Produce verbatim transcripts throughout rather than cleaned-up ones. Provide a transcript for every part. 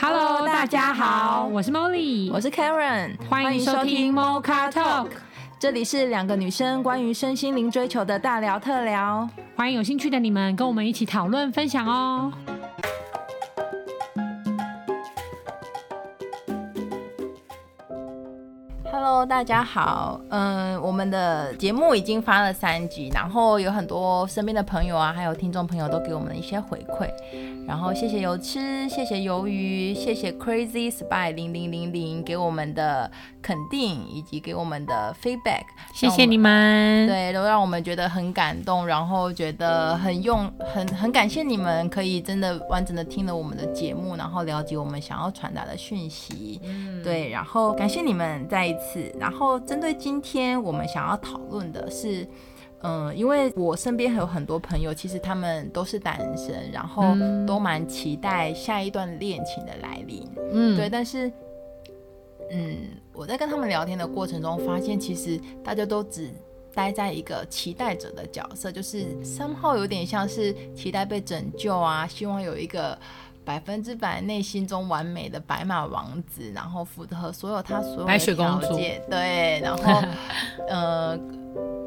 Hello， 大家好，我是 Molly， 我是 Karen， 欢迎收听 Mocha Talk， 这里是两个女生关于身心灵追求的大聊特聊，欢迎有兴趣的你们跟我们一起讨论分享哦。Hello， 大家好，嗯，我们的节目已经发了三集，然后有很多身边的朋友啊，还有听众朋友都给我们一些回馈，然后谢谢油吃，谢谢鱿鱼，谢谢 crazyspy 零零零零 给我们的肯定以及给我们的 feedback， 谢谢你们，对，都让我们觉得很感动，然后觉得很用很很感谢你们可以真的完整的听了我们的节目，然后了解我们想要传达的讯息，嗯，对，然后感谢你们再一次。然后针对今天我们想要讨论的是，嗯，因为我身边有很多朋友其实他们都是单身，然后都蛮期待下一段恋情的来临，嗯，对，但是嗯，我在跟他们聊天的过程中发现其实大家都只待在一个期待者的角色，就是 somehow 有点像是期待被拯救啊，希望有一个百分之百内心中完美的白马王子，然后符合所有他所有的条件，对，然后呃，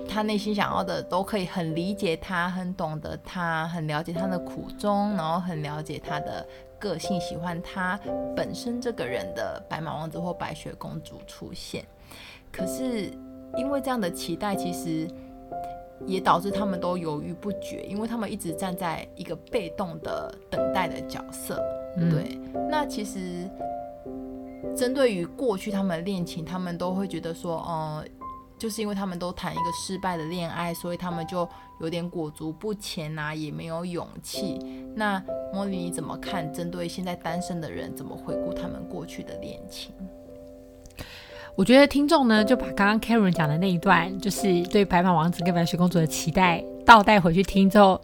他内心想要的都可以很理解他，很懂得他，很了解他的苦衷，然后很了解他的个性，喜欢他本身这个人的白马王子或白雪公主出现。可是因为这样的期待，其实也导致他们都犹豫不决，因为他们一直站在一个被动的等待的角色，嗯，对，那其实针对于过去他们的恋情，他们都会觉得说，呃、就是因为他们都谈一个失败的恋爱，所以他们就有点裹足不前啊，也没有勇气。那莫莉你怎么看针对现在单身的人怎么回顾他们过去的恋情？我觉得听众呢就把刚刚 Karen 讲的那一段，就是对白马王子跟白雪公主的期待倒带回去听之后，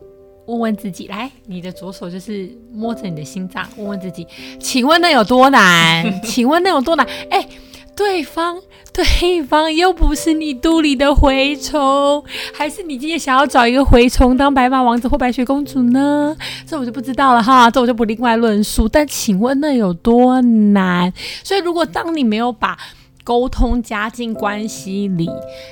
问问自己，来，你的左手就是摸着你的心脏，问问自己，请问那有多难？请问那有多难？哎，欸，对方对方又不是你肚里的蛔虫，还是你今天想要找一个蛔虫当白马王子或白雪公主呢？这我就不知道了哈，这我就不另外论述，但请问那有多难？所以如果当你没有把沟通加进关系里，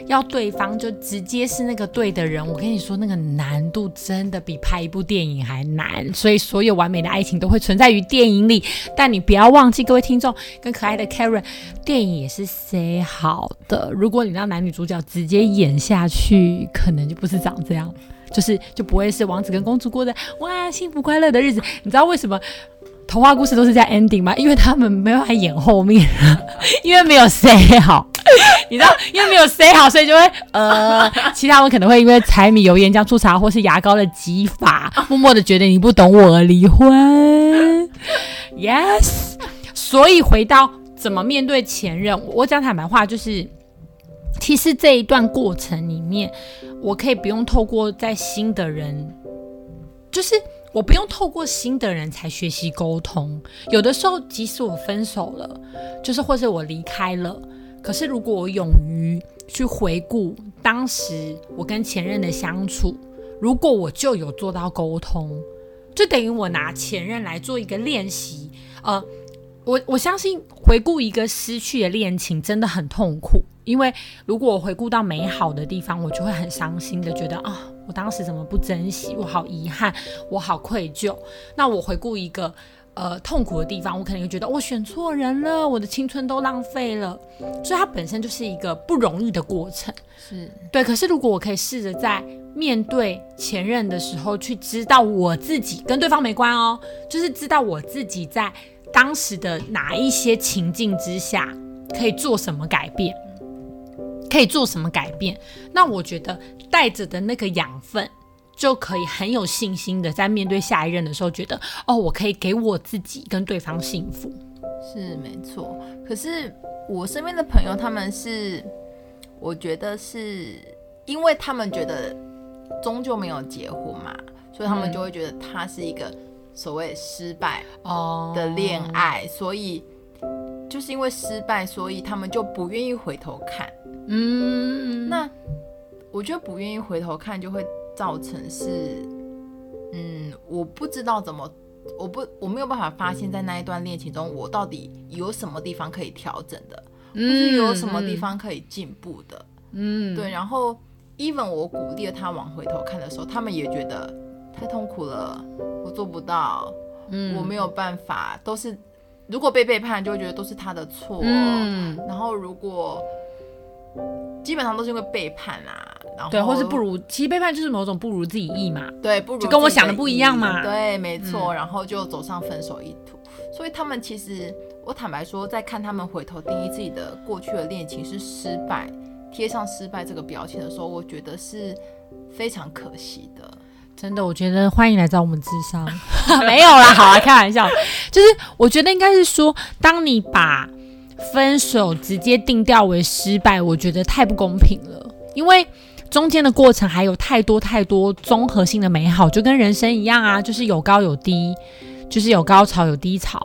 要对方就直接是那个对的人，我跟你说那个难度真的比拍一部电影还难，所以所有完美的爱情都会存在于电影里，但你不要忘记各位听众跟可爱的 Karen， 电影也是 say 好的，如果你让男女主角直接演下去，可能就不是长这样，就是就不会是王子跟公主过的哇幸福快乐的日子。你知道为什么童话故事都是这样 ending 吗？因为他们没办法演后面，因为没有 say 好，你知道，因为没有 say 好，所以就会呃，其他人可能会因为柴米油盐酱醋茶或是牙膏的挤法，默默的觉得你不懂我而离婚。Yes， 所以回到怎么面对前任，我讲坦白话就是。其实这一段过程里面，我可以不用透过在新的人，就是我不用透过新的人才学习沟通。有的时候，即使我分手了，就是或是我离开了，可是如果我勇于去回顾当时我跟前任的相处，如果我就有做到沟通，就等于我拿前任来做一个练习。呃，我我相信回顾一个失去的恋情真的很痛苦。因为如果我回顾到美好的地方，我就会很伤心的觉得啊，我当时怎么不珍惜，我好遗憾，我好愧疚。那我回顾一个呃痛苦的地方，我可能会觉得我选错人了，我的青春都浪费了。所以它本身就是一个不容易的过程，是对。可是如果我可以试着在面对前任的时候，去知道我自己，跟对方没关哦，就是知道我自己在当时的哪一些情境之下可以做什么改变。可以做什么改变？那我觉得带着的那个养分，就可以很有信心的在面对下一任的时候，觉得哦，我可以给我自己跟对方幸福。是没错，可是我身边的朋友，他们是，我觉得是因为他们觉得终究没有结婚嘛，所以他们就会觉得他是一个所谓失败的恋爱，嗯，所以就是因为失败，所以他们就不愿意回头看。嗯，那我觉得不愿意回头看就会造成是，嗯，我不知道怎么我不我没有办法发现在那一段恋情中我到底有什么地方可以调整的，或是有什么地方可以进步的。嗯，对。然后 even 我鼓励了他往回头看的时候，他们也觉得太痛苦了，我做不到，嗯，我没有办法，都是如果被背叛就会觉得都是他的错，嗯，然后如果基本上都是因为背叛啊，然后对，或是不如，其实背叛就是某种不如自己意嘛，对，不如就跟我想的不一样嘛，对，没错，嗯，然后就走上分手一途。所以他们其实，我坦白说，在看他们回头定义自己的过去的恋情是失败，贴上失败这个标签的时候，我觉得是非常可惜的。真的，我觉得欢迎来找我们咨商。没有啦，好啦，开玩笑。就是我觉得应该是说，当你把分手直接定调为失败，我觉得太不公平了，因为中间的过程还有太多太多综合性的美好，就跟人生一样啊，就是有高有低，就是有高潮有低潮。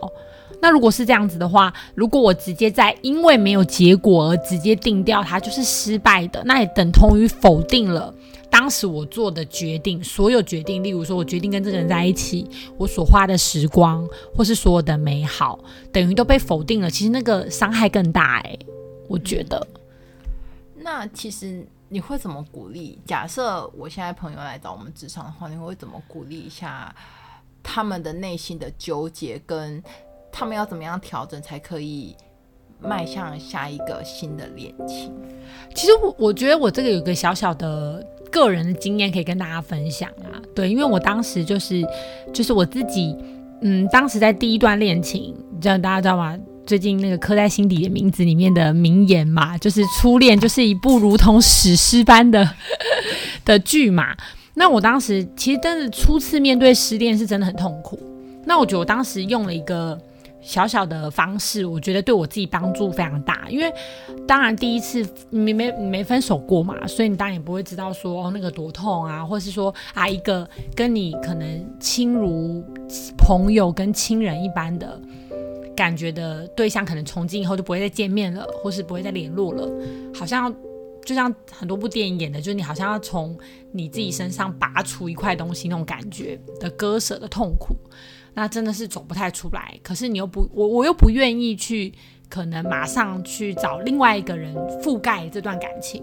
那如果是这样子的话，如果我直接在因为没有结果而直接定调它就是失败的，那也等同于否定了当时我做的决定，所有决定，例如说我决定跟这个人在一起，我所花的时光或是所有的美好，等于都被否定了，其实那个伤害更大。欸，我觉得。那其实你会怎么鼓励，假设我现在朋友来找我们职场的话，你会怎么鼓励一下他们的内心的纠结，跟他们要怎么样调整才可以迈向下一个新的恋情？其实 我, 我觉得我这个有个小小的个人的经验可以跟大家分享啊。对，因为我当时就是就是我自己，嗯，当时在第一段恋情，你知道大家知道吗？最近那个刻在心底的名字里面的名言嘛，就是初恋就是一部如同史诗般的的剧嘛。那我当时其实真的初次面对失恋是真的很痛苦。那我觉得我当时用了一个小小的方式，我觉得对我自己帮助非常大，因为当然第一次你 没, 没分手过嘛，所以你当然也不会知道说，哦，那个多痛啊，或是说啊一个跟你可能亲如朋友跟亲人一般的感觉的对象，可能从今以后就不会再见面了，或是不会再联络了，好像就像很多部电影演的，就是你好像要从你自己身上拔出一块东西那种感觉的割舍的痛苦，那真的是走不太出来。可是你又不，我我又不愿意去，可能马上去找另外一个人覆盖这段感情。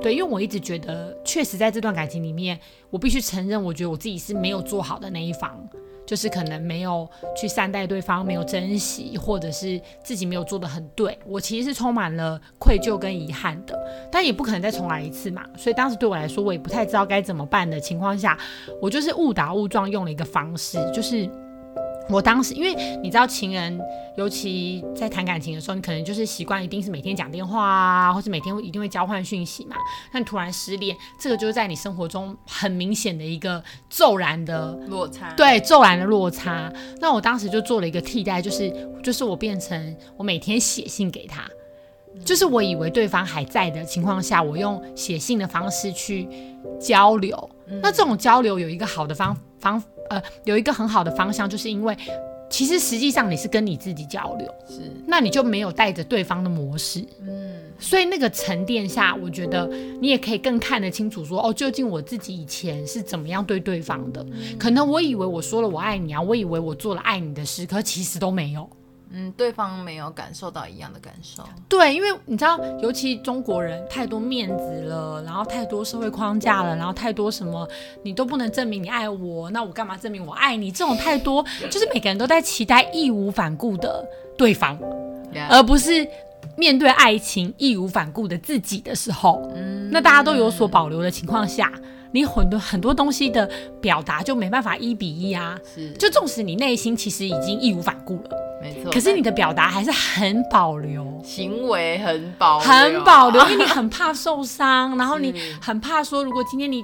对，因为我一直觉得，确实在这段感情里面，我必须承认，我觉得我自己是没有做好的那一方，就是可能没有去善待对方，没有珍惜，或者是自己没有做得很对，我其实是充满了愧疚跟遗憾的，但也不可能再重来一次嘛，所以当时对我来说，我也不太知道该怎么办的情况下，我就是误打误撞用了一个方式，就是我当时因为你知道情人尤其在谈感情的时候，你可能就是习惯一定是每天讲电话啊，或是每天一定会交换讯息嘛，但突然失恋，这个就是在你生活中很明显的一个骤然的落差。对，骤然的落差。那我当时就做了一个替代，就是就是我变成我每天写信给他，就是我以为对方还在的情况下，我用写信的方式去交流。那这种交流有一个好的方方呃，有一个很好的方向，就是因为其实实际上你是跟你自己交流，是，那你就没有带着对方的模式，嗯，所以那个沉淀下，我觉得你也可以更看得清楚说，哦，究竟我自己以前是怎么样对对方的，嗯，可能我以为我说了我爱你啊，我以为我做了爱你的事，可其实都没有，嗯，对方没有感受到一样的感受。对，因为你知道尤其中国人太多面子了，然后太多社会框架了，然后太多什么你都不能证明你爱我，那我干嘛证明我爱你，这种太多，就是每个人都在期待义无反顾的对方， yeah. 而不是面对爱情义无反顾的自己的时候，嗯，那大家都有所保留的情况下，你很多很多东西的表达就没办法一比一啊，就纵使你内心其实已经义无反顾了，没错，可是你的表达还是很保留，行为很保留，很保留，因为你很怕受伤，然后你很怕说，如果今天你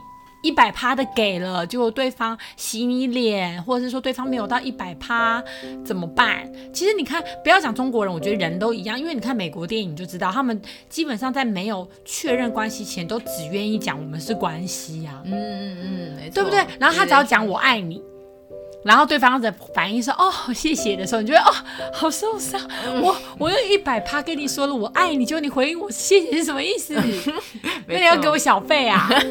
百分之百 的给了，结果对方洗你脸，或者是说对方没有到 百分之百 怎么办？其实你看，不要讲中国人，我觉得人都一样，因为你看美国电影就知道，他们基本上在没有确认关系前，都只愿意讲我们是关系啊，嗯嗯嗯，没错，对不对？然后他只要讲我爱你，然后对方的反应是哦谢谢的时候，你觉得哦好受伤，我我用一百趴跟你说了我爱你，就你回应我谢谢是什么意思？那你要给我小费啊，对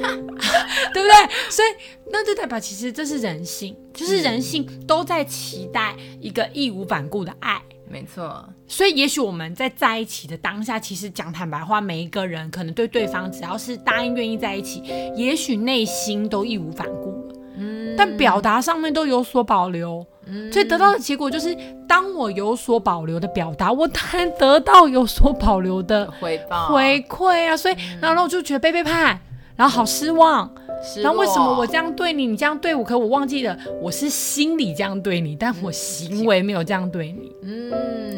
不对？所以那就代表其实这是人性，就是人性都在期待一个义无反顾的爱。没错，所以也许我们在在一起的当下，其实讲坦白话，每一个人可能对对方只要是答应愿意在一起，也许内心都义无反顾了，嗯，但表达上面都有所保留，嗯，所以得到的结果就是，当我有所保留的表达，我当然得到有所保留的回报回馈啊，所以、嗯、然后我就觉得被背叛，然后好失望。然后为什么我这样对你，你这样对我，可我忘记了我是心里这样对你，但我行为没有这样对你，嗯，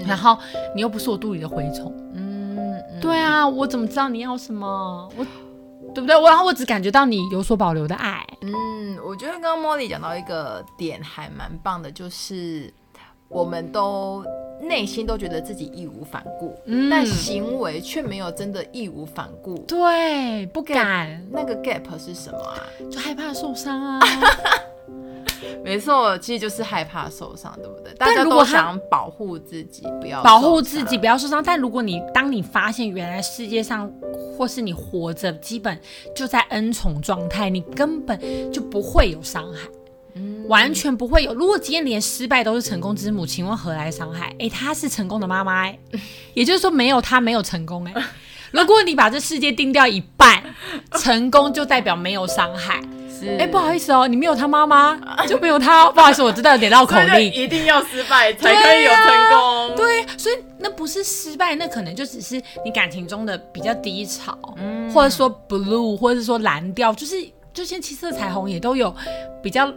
然后你又不是我肚里的蛔虫， 嗯, 嗯对啊，我怎么知道你要什么，我对不对？我然后我只感觉到你有所保留的爱。嗯，我觉得刚刚 Molly 讲到一个点还蛮棒的，就是我们都内心都觉得自己义无反顾、嗯、但行为却没有真的义无反顾。对，不敢。那个 gap 是什么啊？就害怕受伤啊没错，其实就是害怕受伤，对不对？大家都想保护自己不要受伤，保护自己不要受伤。但如果你当你发现原来世界上或是你活着基本就在恩宠状态，你根本就不会有伤害，完全不会有。如果今天连失败都是成功之母，请问何来伤害？哎、欸，她是成功的妈妈哎，也就是说没有她没有成功哎、欸。如果你把这世界定掉一半，成功就代表没有伤害。哎、欸，不好意思哦，你没有她妈妈就没有她、哦。不好意思，我知道有点绕口令。一定要失败才可以有成功。对、啊，对，所以那不是失败，那可能就只是你感情中的比较低潮，嗯、或者说 blue， 或者说蓝调，就是就像七色彩虹也都有比较。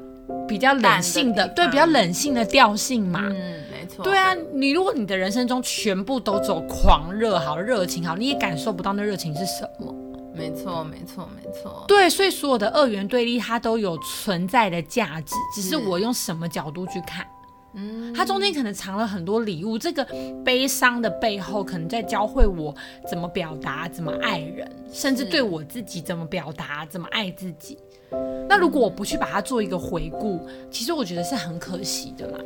比较冷性 的, 的对比较冷性的调性嘛，嗯，没错。对啊，你如果你的人生中全部都走狂热好热情好，你也感受不到那热情是什么。没错没错没错。对，所以所有的二元对立它都有存在的价值，只是我用什么角度去看，嗯，它中间可能藏了很多礼物。这个悲伤的背后可能在教会我怎么表达怎么爱人，甚至对我自己怎么表达怎么爱自己。那如果我不去把它做一个回顾，其实我觉得是很可惜的啦。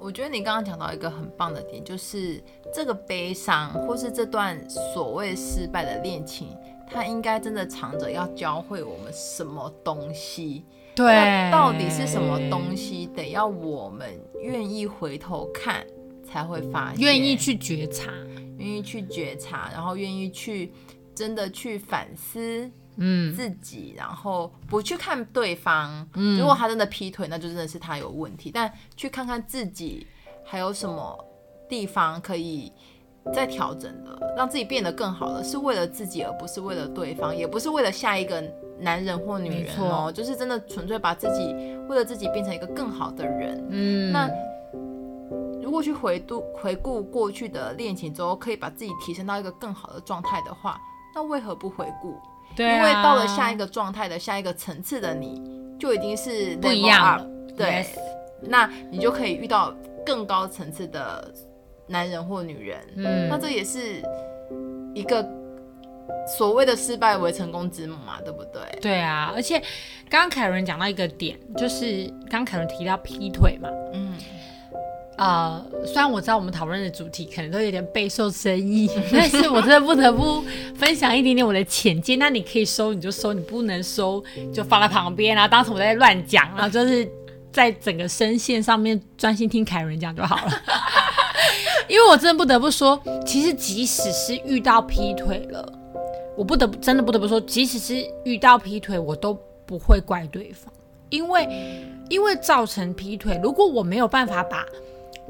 我觉得你刚刚讲到一个很棒的点，就是这个悲伤或是这段所谓失败的恋情，它应该真的藏着要教会我们什么东西。对，到底是什么东西，得要我们愿意回头看才会发现，愿意去觉察，愿意去觉察，然后愿意去真的去反思嗯，自己，然后不去看对方。嗯，如果他真的劈腿，那就真的是他有问题。但去看看自己还有什么地方可以再调整的，让自己变得更好的，是为了自己，而不是为了对方，也不是为了下一个男人或女人哦，就是真的纯粹把自己为了自己变成一个更好的人。嗯，那如果去回顾回顾过去的恋情之后，可以把自己提升到一个更好的状态的话，那为何不回顾？对啊，因为到了下一个状态的下一个层次的你，就已经是 level up， 不一样了。对， yes， 那你就可以遇到更高层次的男人或女人。嗯，那这也是一个所谓的失败为成功之母嘛，对不对？对啊，而且刚刚Karen讲到一个点，就是刚刚Karen提到劈腿嘛，嗯。呃，虽然我知道我们讨论的主题可能都有点备受争议，但是我真的不得不分享一点点我的浅见。那你可以收你就收，你不能收就放在旁边啊，当时我在乱讲啊，然后就是在整个声线上面专心听凯伦讲就好了。因为我真的不得不说，其实即使是遇到劈腿了，我不得真的不得不说，即使是遇到劈腿，我都不会怪对方，因为因为造成劈腿，如果我没有办法把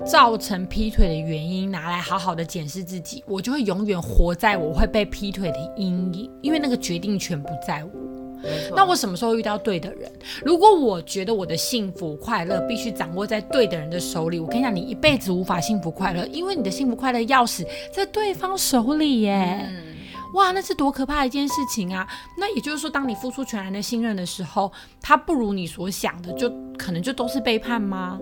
造成劈腿的原因拿来好好的检视自己，我就会永远活在我会被劈腿的阴影，因为那个决定权不在我。那我什么时候遇到对的人？如果我觉得我的幸福快乐必须掌握在对的人的手里，我跟你讲，你一辈子无法幸福快乐，因为你的幸福快乐钥匙在对方手里耶。嗯，哇，那是多可怕的一件事情啊！那也就是说，当你付出全然的信任的时候，他不如你所想的，就可能就都是背叛吗？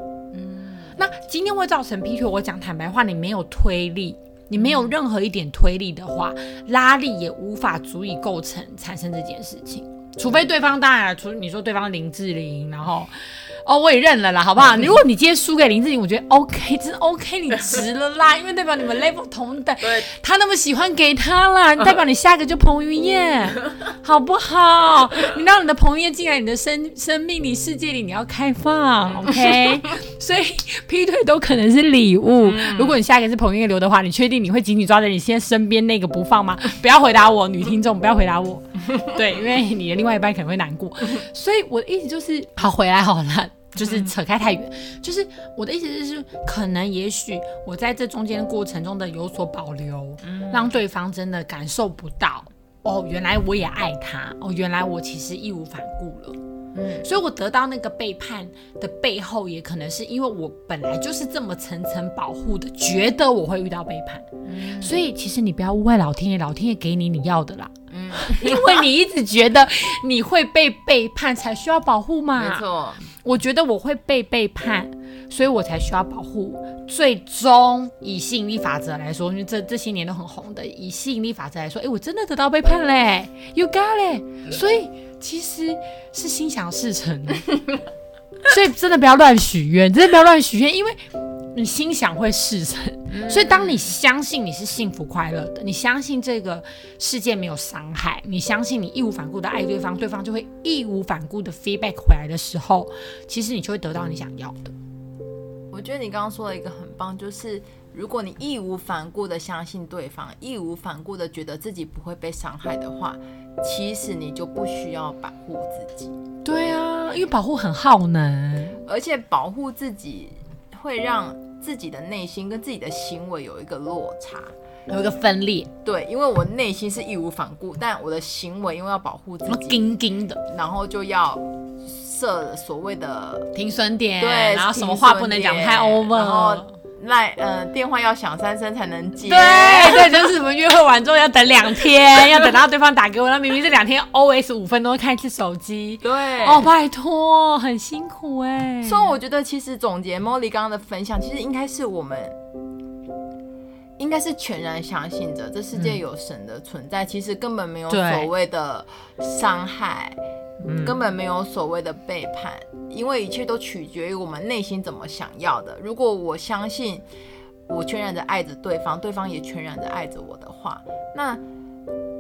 那今天会造成劈腿，我讲坦白话，你没有推力，你没有任何一点推力的话，拉力也无法足以构成产生这件事情。除非对方，当然，除你说对方林志玲，然后哦，我也认了啦，好不好？如果你今天输给林志颖，我觉得 OK， 真 OK， 你值了啦，因为代表你们 level 同等，他那么喜欢给他啦，代表你下个就彭于晏，好不好？你让你的彭于晏进来你的生生命里、世界里，你要开放 ，OK？ 所以劈腿都可能是礼物。嗯、如果你下一个是彭于晏留的话，你确定你会紧紧抓着你现在身边那个不放吗？不要回答我，女听众，不要回答我。对，因为你的另外一半可能会难过，所以我的意思就是，好，回来好了，就是扯开太远，就是我的意思就是，可能也许我在这中间过程中的有所保留，让对方真的感受不到，哦，原来我也爱他，哦，原来我其实义无反顾了。嗯、所以我得到那个背叛的背后，也可能是因为我本来就是这么层层保护的，觉得我会遇到背叛、嗯、所以其实你不要误会老天爷，老天爷给你你要的啦、嗯、因为你一直觉得你会被背叛才需要保护嘛，没错，我觉得我会被背叛、嗯、所以我才需要保护，最终以吸引力法则来说，因为 这, 这些年都很红的，以吸引力法则来说，诶，我真的得到背叛嘞， You got it， 所以其实是心想事成的，所以真的不要乱许愿，真的不要乱许愿，因为你心想会事成。所以当你相信你是幸福快乐的，你相信这个世界没有伤害，你相信你义无反顾的爱对方，对方就会义无反顾的 feedback 回来的时候，其实你就会得到你想要的。我觉得你刚刚说了一个很棒，就是如果你义无反顾的相信对方，义无反顾的觉得自己不会被伤害的话，其实你就不需要保护自己。对啊，因为保护很耗能，而且保护自己会让自己的内心跟自己的行为有一个落差，有一个分裂。对，因为我内心是义无反顾，但我的行为因为要保护自己，紧紧的，然后就要设所谓的停损点，对，然后什么话不能讲太 over， 然后赖呃电话要响三声才能接，对对，就是我们约会完之后要等两天，要等到对方打给我，那明明这两天 always 五分钟看一次手机，对，哦，拜托，很辛苦哎、欸。所以我觉得其实总结 Molly 刚刚的分享，其实应该是我们应该是全然相信着这世界有神的存在，嗯、其实根本没有所谓的伤害。嗯、根本没有所谓的背叛，因为一切都取决于我们内心怎么想要的。如果我相信我全然的爱着对方，对方也全然的爱着我的话，那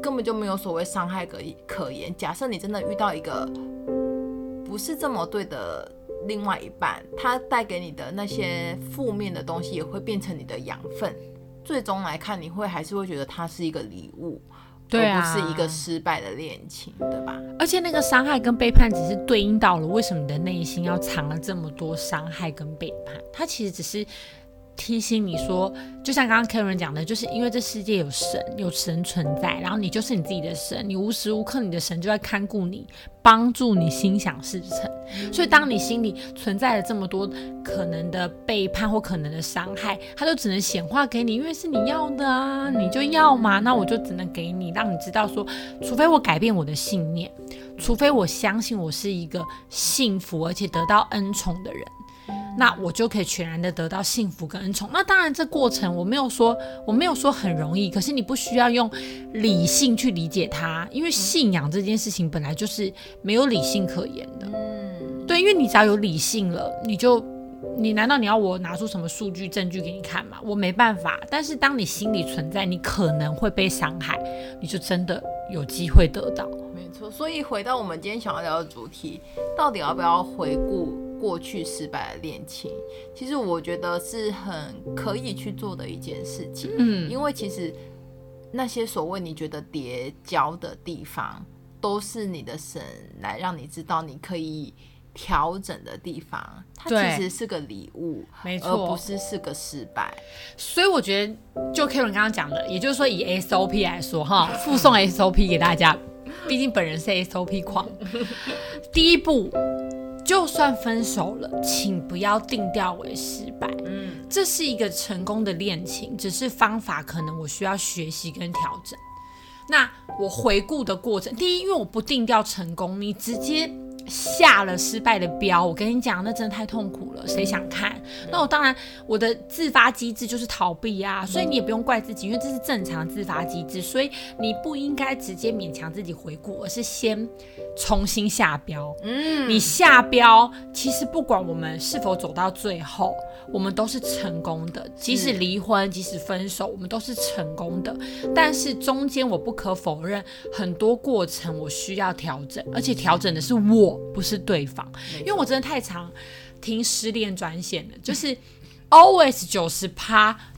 根本就没有所谓伤害可言。假设你真的遇到一个不是这么对的另外一半，他带给你的那些负面的东西也会变成你的养分，最终来看你会还是会觉得它是一个礼物，对啊，而不是一个失败的恋情，对吧？而且那个伤害跟背叛只是对应到了为什么你的内心要藏了这么多伤害跟背叛，它其实只是提醒你说，就像刚刚 Karen 讲的，就是因为这世界有神，有神存在，然后你就是你自己的神，你无时无刻你的神就在看顾你，帮助你心想事成。所以当你心里存在了这么多可能的背叛或可能的伤害，它都只能显化给你，因为是你要的啊，你就要嘛，那我就只能给你，让你知道说，除非我改变我的信念，除非我相信我是一个幸福而且得到恩宠的人，那我就可以全然的得到幸福跟恩宠。那当然这过程我没有说我没有说很容易，可是你不需要用理性去理解它，因为信仰这件事情本来就是没有理性可言的。对，因为你只要有理性了，你就你难道你要我拿出什么数据证据给你看吗？我没办法。但是当你心里存在你可能会被伤害，你就真的有机会得到。没错，所以回到我们今天想要聊的主题，到底要不要回顾过去失败的恋情，其实我觉得是很可以去做的一件事情、嗯、因为其实那些所谓你觉得跌跤的地方，都是你的神来让你知道你可以调整的地方，它其实是个礼物，没错，而不是是个失败。所以我觉得就 Karen 刚刚讲的，也就是说以 S O P 来说哈，附送 S O P 给大家，毕竟本人是 S O P 狂。第一步，就算分手了，请不要定调为失败。嗯，这是一个成功的恋情，只是方法可能我需要学习跟调整。那我回顾的过程，第一，因为我不定调成功，你直接下了失败的标，我跟你讲那真的太痛苦了，谁想看？那我当然我的自发机制就是逃避啊，所以你也不用怪自己，因为这是正常自发机制，所以你不应该直接勉强自己回顾，而是先重新下标。嗯，你下标其实不管我们是否走到最后，我们都是成功的，即使离婚即使分手我们都是成功的，但是中间我不可否认很多过程我需要调整，而且调整的是我不是对方，因为我真的太常听失恋专线了，就是 always 百分之九十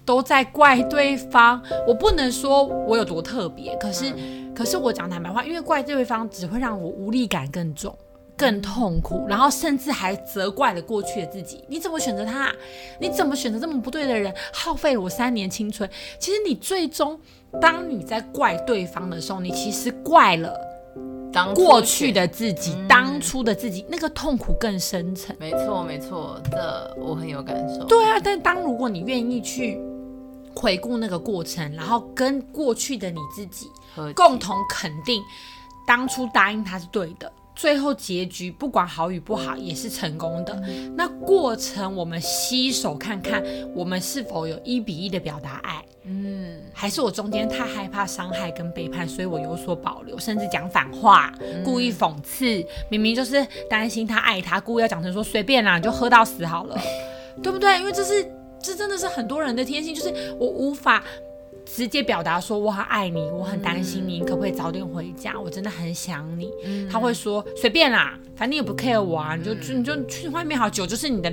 都在怪对方。我不能说我有多特别，可是、嗯、可是我讲坦白话，因为怪对方只会让我无力感更重更痛苦，然后甚至还责怪了过去的自己，你怎么选择他，你怎么选择这么不对的人，耗费了我三年青春。其实你最终当你在怪对方的时候，你其实怪了过去的自己、嗯、当初的自己，那个痛苦更深层。没错没错，这我很有感受。对啊，但当如果你愿意去回顾那个过程，然后跟过去的你自己共同肯定当初答应他是对的，最后结局不管好与不好也是成功的，那过程我们携手看看我们是否有一比一的表达爱。嗯，还是我中间太害怕伤害跟背叛，所以我有所保留，甚至讲反话、嗯、故意讽刺，明明就是担心他爱他，故意要讲成说随便啦你就喝到死好了对不对？因为这是这真的是很多人的天性，就是我无法直接表达说我很爱你，我很担心你、嗯、可不可以早点回家，我真的很想你、嗯、他会说随便啦反正你也不 care 我啊、嗯、你, 就就你就去外面好，酒就是你的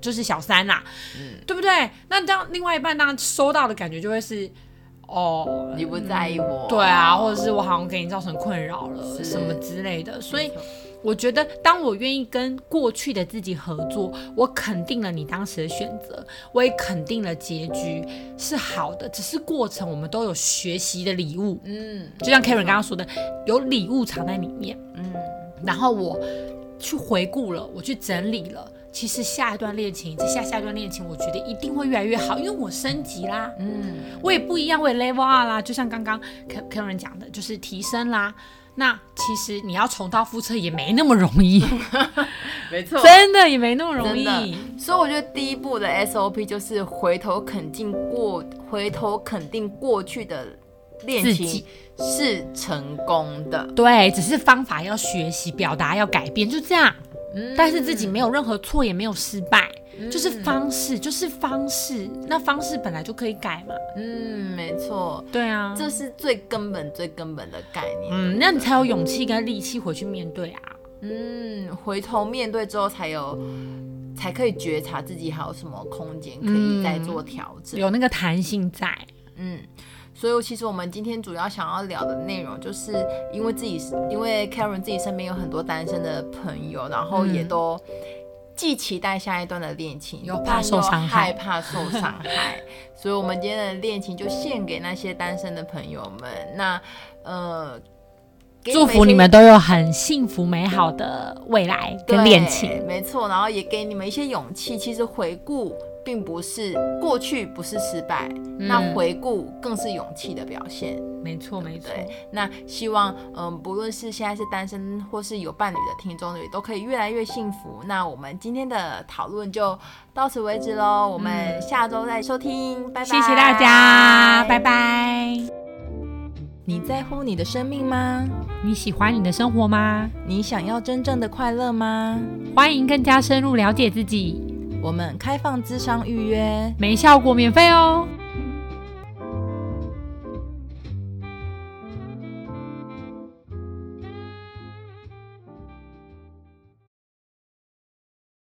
就是小三啦、嗯、对不对？那当另外一半当然收到的感觉就会是哦你不在意我、嗯、对啊，或者是我好像给你造成困扰了什么之类的。所以我觉得当我愿意跟过去的自己合作，我肯定了你当时的选择，我也肯定了结局是好的，只是过程我们都有学习的礼物。嗯，就像 Karen 刚刚说的，有礼物藏在里面。嗯，然后我去回顾了，我去整理了，其实下一段恋情以及下下一段恋情我觉得一定会越来越好，因为我升级啦，嗯，我也不一样，我也 level up 啦，就像刚刚 Karen 讲的就是提升啦。那其实你要重蹈覆辙也没那么容易没错，真的也没那么容易。所以我觉得第一步的 S O P 就是回头肯定过回头肯定过去的恋情是成功的，对，只是方法要学习，表达要改变，就这样、嗯、但是自己没有任何错也没有失败、嗯、就是方式就是方式那方式本来就可以改嘛。嗯，没错，对啊，这是最根本最根本的概念。嗯，那你才有勇气跟力气回去面对啊。嗯，回头面对之后才有才可以觉察自己还有什么空间可以再做调整、嗯、有那个弹性在。嗯，所以其实我们今天主要想要聊的内容，就是因为自己因为 Karen 自己身边有很多单身的朋友，然后也都既期待下一段的恋情又怕受伤害，害怕受伤害所以我们今天的恋情就献给那些单身的朋友们，那呃祝福你们都有很幸福美好的未来跟恋情。没错，然后也给你们一些勇气，其实回顾并不是过去不是失败、嗯、那回顾更是勇气的表现。没错没错，那希望嗯，不论是现在是单身或是有伴侣的听众也都可以越来越幸福。那我们今天的讨论就到此为止咯，我们下周再收听、嗯、拜拜，谢谢大家，拜拜。你在乎你的生命吗？你喜欢你的生活吗？你想要真正的快乐吗？欢迎更加深入了解自己，我们开放咨商预约，没效果免费哦。